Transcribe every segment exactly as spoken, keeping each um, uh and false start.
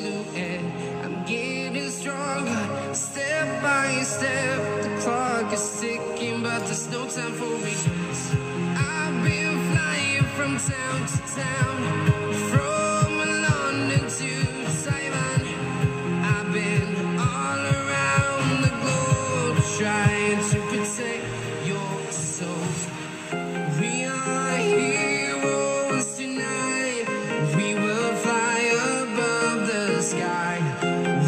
to end. I'm getting stronger, step by step. The clock is ticking, but there's no time for me. I've been flying from town to town, from London to Taiwan. I've been all around the globe, trying to protect your soul. We are heroes tonight. We will fly above the sky.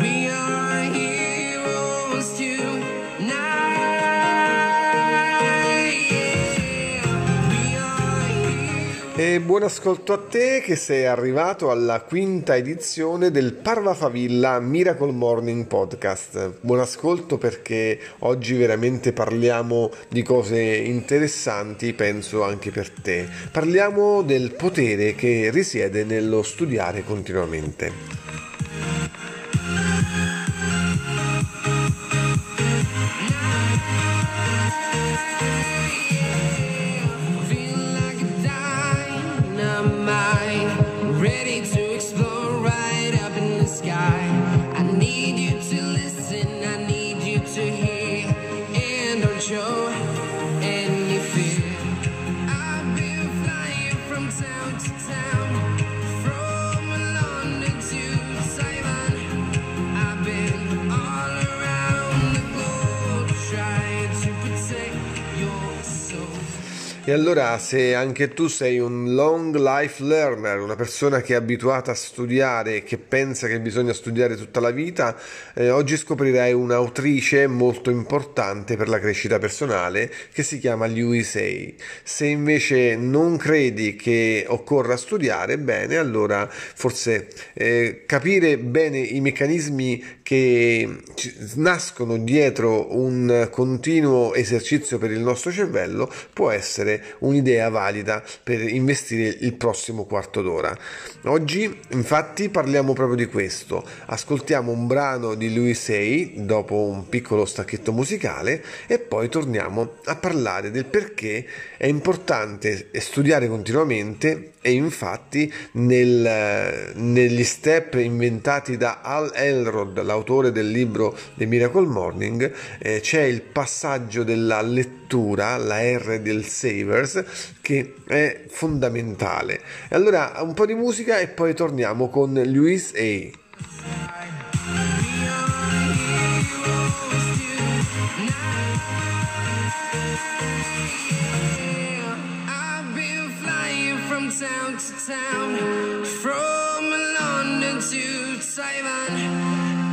We are heroes tonight. E buon ascolto a te che sei arrivato alla quinta edizione del Parva Favilla Miracle Morning Podcast. Buon ascolto, perché oggi veramente parliamo di cose interessanti, penso anche per te. Parliamo del potere che risiede nello studiare continuamente. E allora, se anche tu sei un long life learner, una persona che è abituata a studiare, che pensa che bisogna studiare tutta la vita, eh, oggi scoprirai un'autrice molto importante per la crescita personale che si chiama Louise Hay. Se invece non credi che occorra studiare, bene, allora forse eh, capire bene i meccanismi che nascono dietro un continuo esercizio per il nostro cervello può essere un'idea valida per investire il prossimo quarto d'ora. Oggi infatti parliamo proprio di questo. Ascoltiamo un brano di Louise Hay dopo un piccolo stacchetto musicale e poi torniamo a parlare del perché è importante studiare continuamente. E infatti nel, negli step inventati da Hal Elrod, l'autore del libro The Miracle Morning, eh, c'è il passaggio della lettura, la R del Savers, che è fondamentale. E allora un po' di musica e poi torniamo con Louise Hay. Town to town, from London to Taiwan,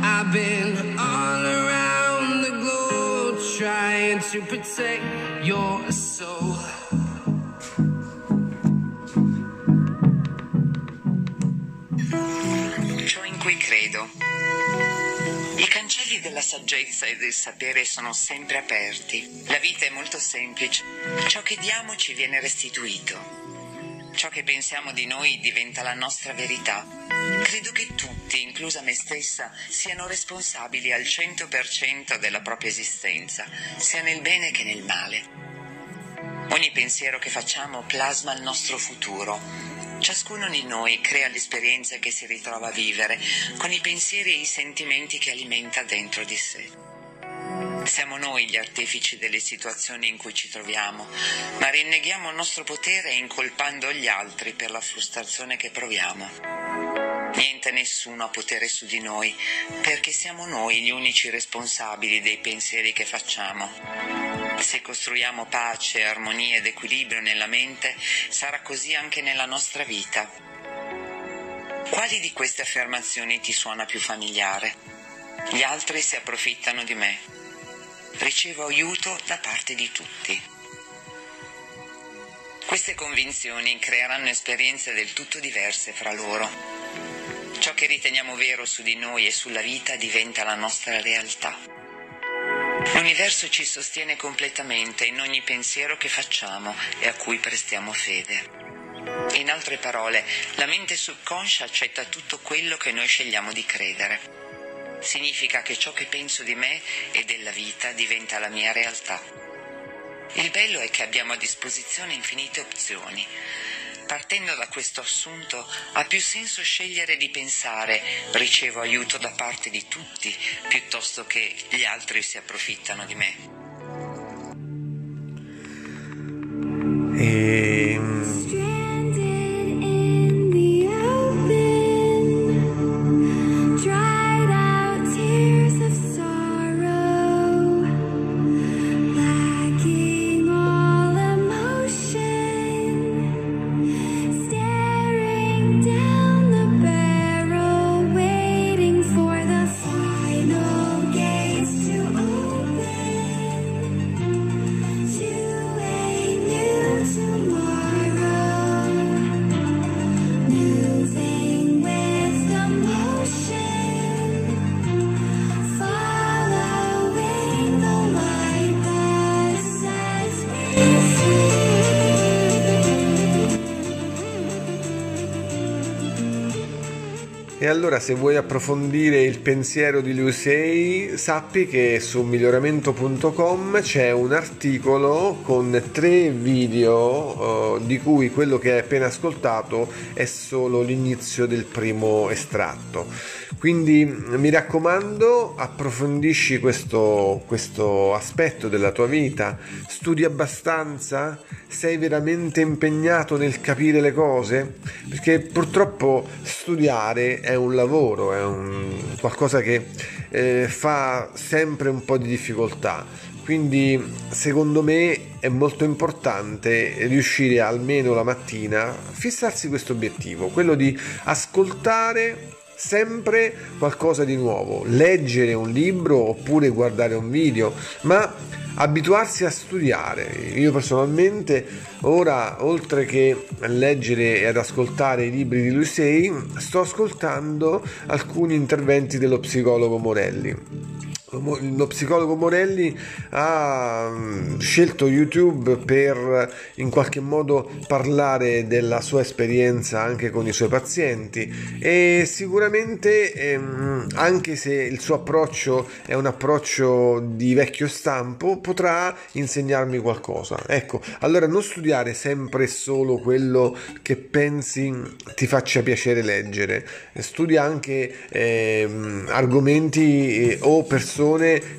I've been all around the globe trying to protect your soul. Ciò in cui credo. I cancelli della saggezza e del sapere sono sempre aperti. La vita è molto semplice. Ciò che diamo ci viene restituito. Ciò che pensiamo di noi diventa la nostra verità. Credo che tutti, inclusa me stessa, siano responsabili al cento per cento della propria esistenza, sia nel bene che nel male. Ogni pensiero che facciamo plasma il nostro futuro. Ciascuno di noi crea l'esperienza che si ritrova a vivere, con i pensieri e i sentimenti che alimenta dentro di sé. Siamo noi gli artefici delle situazioni in cui ci troviamo, ma rinneghiamo il nostro potere incolpando gli altri per la frustrazione che proviamo. Niente e nessuno ha potere su di noi, perché siamo noi gli unici responsabili dei pensieri che facciamo. Se costruiamo pace, armonia ed equilibrio nella mente, sarà così anche nella nostra vita. Quali di queste affermazioni ti suona più familiare? Gli altri si approfittano di me. Ricevo aiuto da parte di tutti. Queste convinzioni creeranno esperienze del tutto diverse fra loro. Ciò che riteniamo vero su di noi e sulla vita diventa la nostra realtà. L'universo ci sostiene completamente in ogni pensiero che facciamo e a cui prestiamo fede. In altre parole, la mente subconscia accetta tutto quello che noi scegliamo di credere. Significa che ciò che penso di me e della vita diventa la mia realtà. Il bello è che abbiamo a disposizione infinite opzioni. Partendo da questo assunto, ha più senso scegliere di pensare ricevo aiuto da parte di tutti piuttosto che gli altri si approfittano di me. E... E allora, se vuoi approfondire il pensiero di Louise Hay, sappi che su miglioramento punto com c'è un articolo con tre video, eh, di cui quello che hai appena ascoltato è solo l'inizio del primo estratto. Quindi mi raccomando, approfondisci questo, questo aspetto della tua vita. Studi abbastanza? Sei veramente impegnato nel capire le cose? Perché purtroppo studiare è È un lavoro, è un qualcosa che eh, fa sempre un po' di difficoltà, quindi secondo me è molto importante riuscire almeno la mattina a fissarsi questo obiettivo, quello di ascoltare sempre qualcosa di nuovo, leggere un libro oppure guardare un video, ma abituarsi a studiare. Io personalmente ora, oltre che leggere e ad ascoltare i libri di Louise Hay, sto ascoltando alcuni interventi dello psicologo Morelli. Lo psicologo Morelli ha scelto YouTube per in qualche modo parlare della sua esperienza anche con i suoi pazienti, e sicuramente ehm, anche se il suo approccio è un approccio di vecchio stampo, potrà insegnarmi qualcosa. Ecco, allora non studiare sempre solo quello che pensi ti faccia piacere leggere, studia anche ehm, argomenti eh, o persone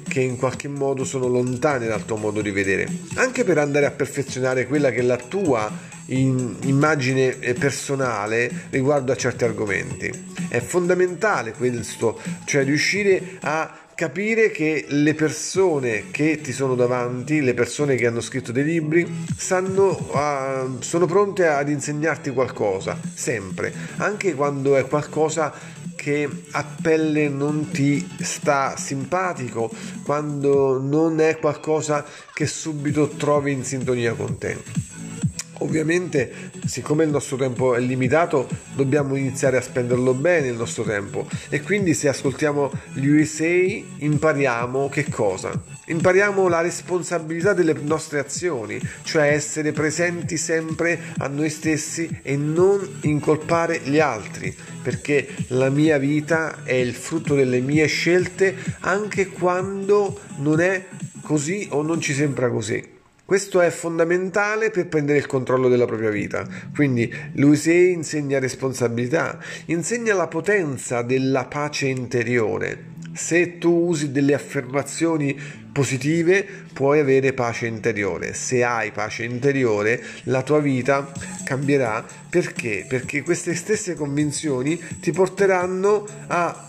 che in qualche modo sono lontane dal tuo modo di vedere, anche per andare a perfezionare quella che è la tua in immagine personale riguardo a certi argomenti. È fondamentale questo, cioè riuscire a capire che le persone che ti sono davanti, le persone che hanno scritto dei libri, sanno, uh, sono pronte ad insegnarti qualcosa, sempre, anche quando è qualcosa che a pelle non ti sta simpatico, quando non è qualcosa che subito trovi in sintonia con te. Ovviamente, siccome il nostro tempo è limitato, dobbiamo iniziare a spenderlo bene il nostro tempo, e quindi se ascoltiamo gli U S A impariamo che cosa? Impariamo la responsabilità delle nostre azioni, cioè essere presenti sempre a noi stessi e non incolpare gli altri, perché la mia vita è il frutto delle mie scelte anche quando non è così o non ci sembra così. Questo è fondamentale per prendere il controllo della propria vita. Quindi Louise Hay insegna responsabilità, insegna la potenza della pace interiore. Se tu usi delle affermazioni positive puoi avere pace interiore. Se hai pace interiore la tua vita cambierà. Perché? Perché queste stesse convinzioni ti porteranno a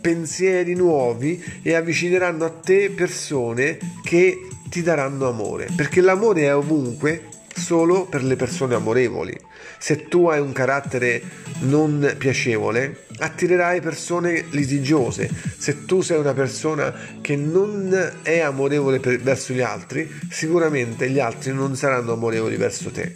pensieri nuovi e avvicineranno a te persone che ti daranno amore, perché l'amore è ovunque solo per le persone amorevoli. Se tu hai un carattere non piacevole, attirerai persone litigiose. Se tu sei una persona che non è amorevole per, verso gli altri, sicuramente gli altri non saranno amorevoli verso te.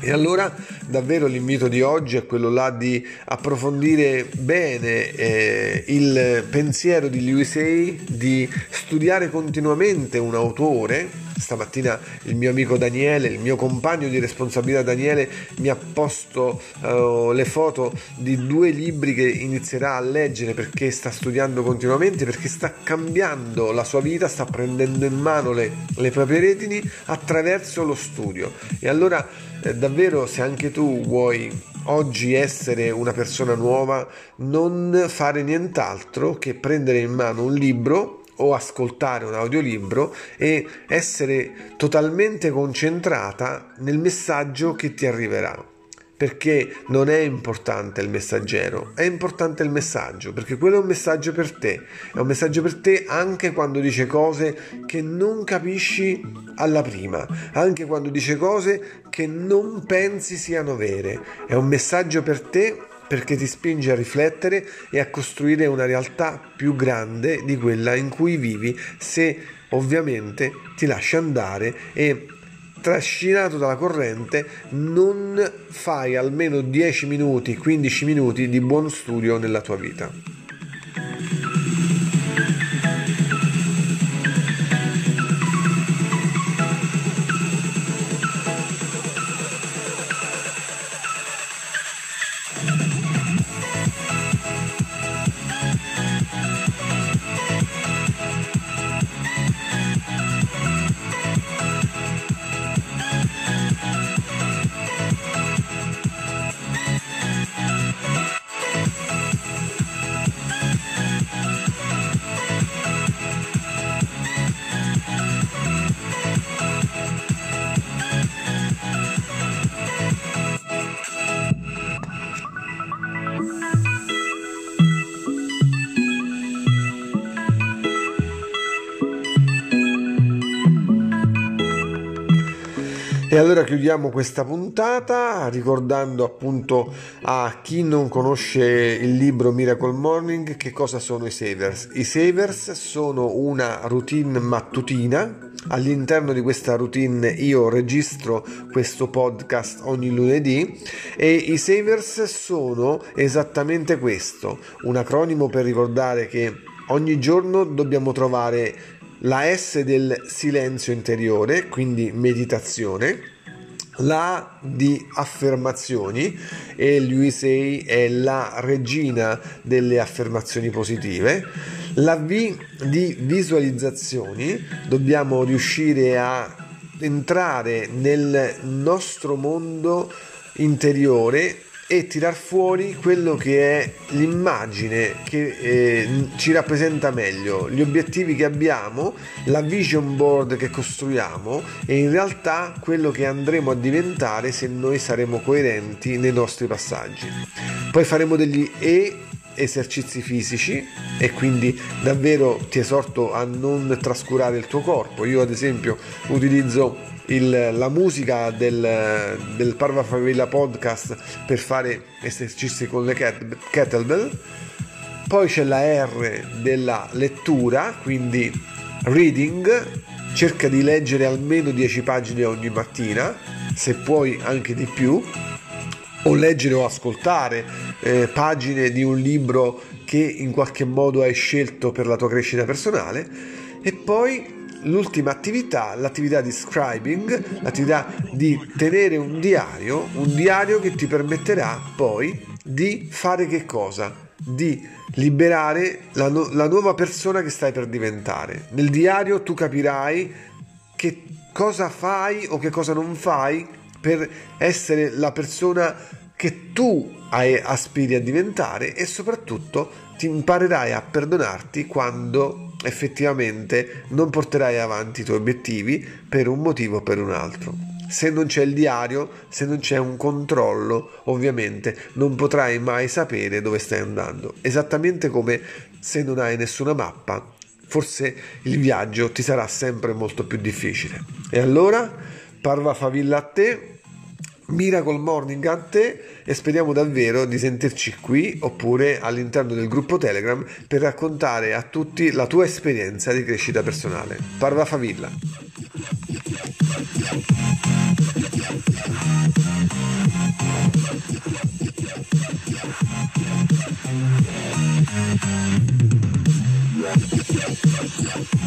E allora davvero l'invito di oggi è quello là di approfondire bene eh, il pensiero di Louise Hay, di studiare continuamente un autore Stamattina il mio amico Daniele, il mio compagno di responsabilità Daniele, mi ha posto uh, le foto di due libri che inizierà a leggere, perché sta studiando continuamente, perché sta cambiando la sua vita, sta prendendo in mano le, le proprie retini attraverso lo studio. E allora eh, davvero, se anche tu vuoi oggi essere una persona nuova, non fare nient'altro che prendere in mano un libro o ascoltare un audiolibro e essere totalmente concentrata nel messaggio che ti arriverà, perché non è importante il messaggero, è importante il messaggio, perché quello è un messaggio per te, è un messaggio per te anche quando dice cose che non capisci alla prima, anche quando dice cose che non pensi siano vere, è un messaggio per te perché ti spinge a riflettere e a costruire una realtà più grande di quella in cui vivi, se ovviamente ti lasci andare e, trascinato dalla corrente, non fai almeno dieci minuti, quindici minuti di buon studio nella tua vita. E allora chiudiamo questa puntata ricordando appunto a chi non conosce il libro Miracle Morning che cosa sono i Savers. I Savers sono una routine mattutina. All'interno di questa routine io registro questo podcast ogni lunedì, e i Savers sono esattamente questo, un acronimo per ricordare che ogni giorno dobbiamo trovare la S del silenzio interiore, quindi meditazione, la A di affermazioni, e Louise Hay è la regina delle affermazioni positive, la V di visualizzazioni, dobbiamo riuscire a entrare nel nostro mondo interiore e tirar fuori quello che è l'immagine che eh, ci rappresenta meglio, gli obiettivi che abbiamo, la vision board che costruiamo e in realtà quello che andremo a diventare se noi saremo coerenti nei nostri passaggi. Poi faremo degli e esercizi fisici, e quindi davvero ti esorto a non trascurare il tuo corpo. Io ad esempio utilizzo Il, la musica del, del Parva Favilla podcast per fare esercizi con le kettlebell. Poi c'è la R della lettura, quindi reading, cerca di leggere almeno dieci pagine ogni mattina, se puoi anche di più, o leggere o ascoltare eh, pagine di un libro che in qualche modo hai scelto per la tua crescita personale. E poi l'ultima attività, l'attività di scribing, l'attività di tenere un diario, un diario che ti permetterà poi di fare che cosa? Di liberare la, no- la nuova persona che stai per diventare. Nel diario tu capirai che cosa fai o che cosa non fai per essere la persona che tu hai, aspiri a diventare, e soprattutto ti imparerai a perdonarti quando effettivamente non porterai avanti i tuoi obiettivi per un motivo o per un altro. Se non c'è il diario, se non c'è un controllo, ovviamente non potrai mai sapere dove stai andando, esattamente come se non hai nessuna mappa, forse il viaggio ti sarà sempre molto più difficile. E allora Parva Favilla a te, Miracle Morning a te, e speriamo davvero di sentirci qui oppure all'interno del gruppo Telegram per raccontare a tutti la tua esperienza di crescita personale. Parva Favilla.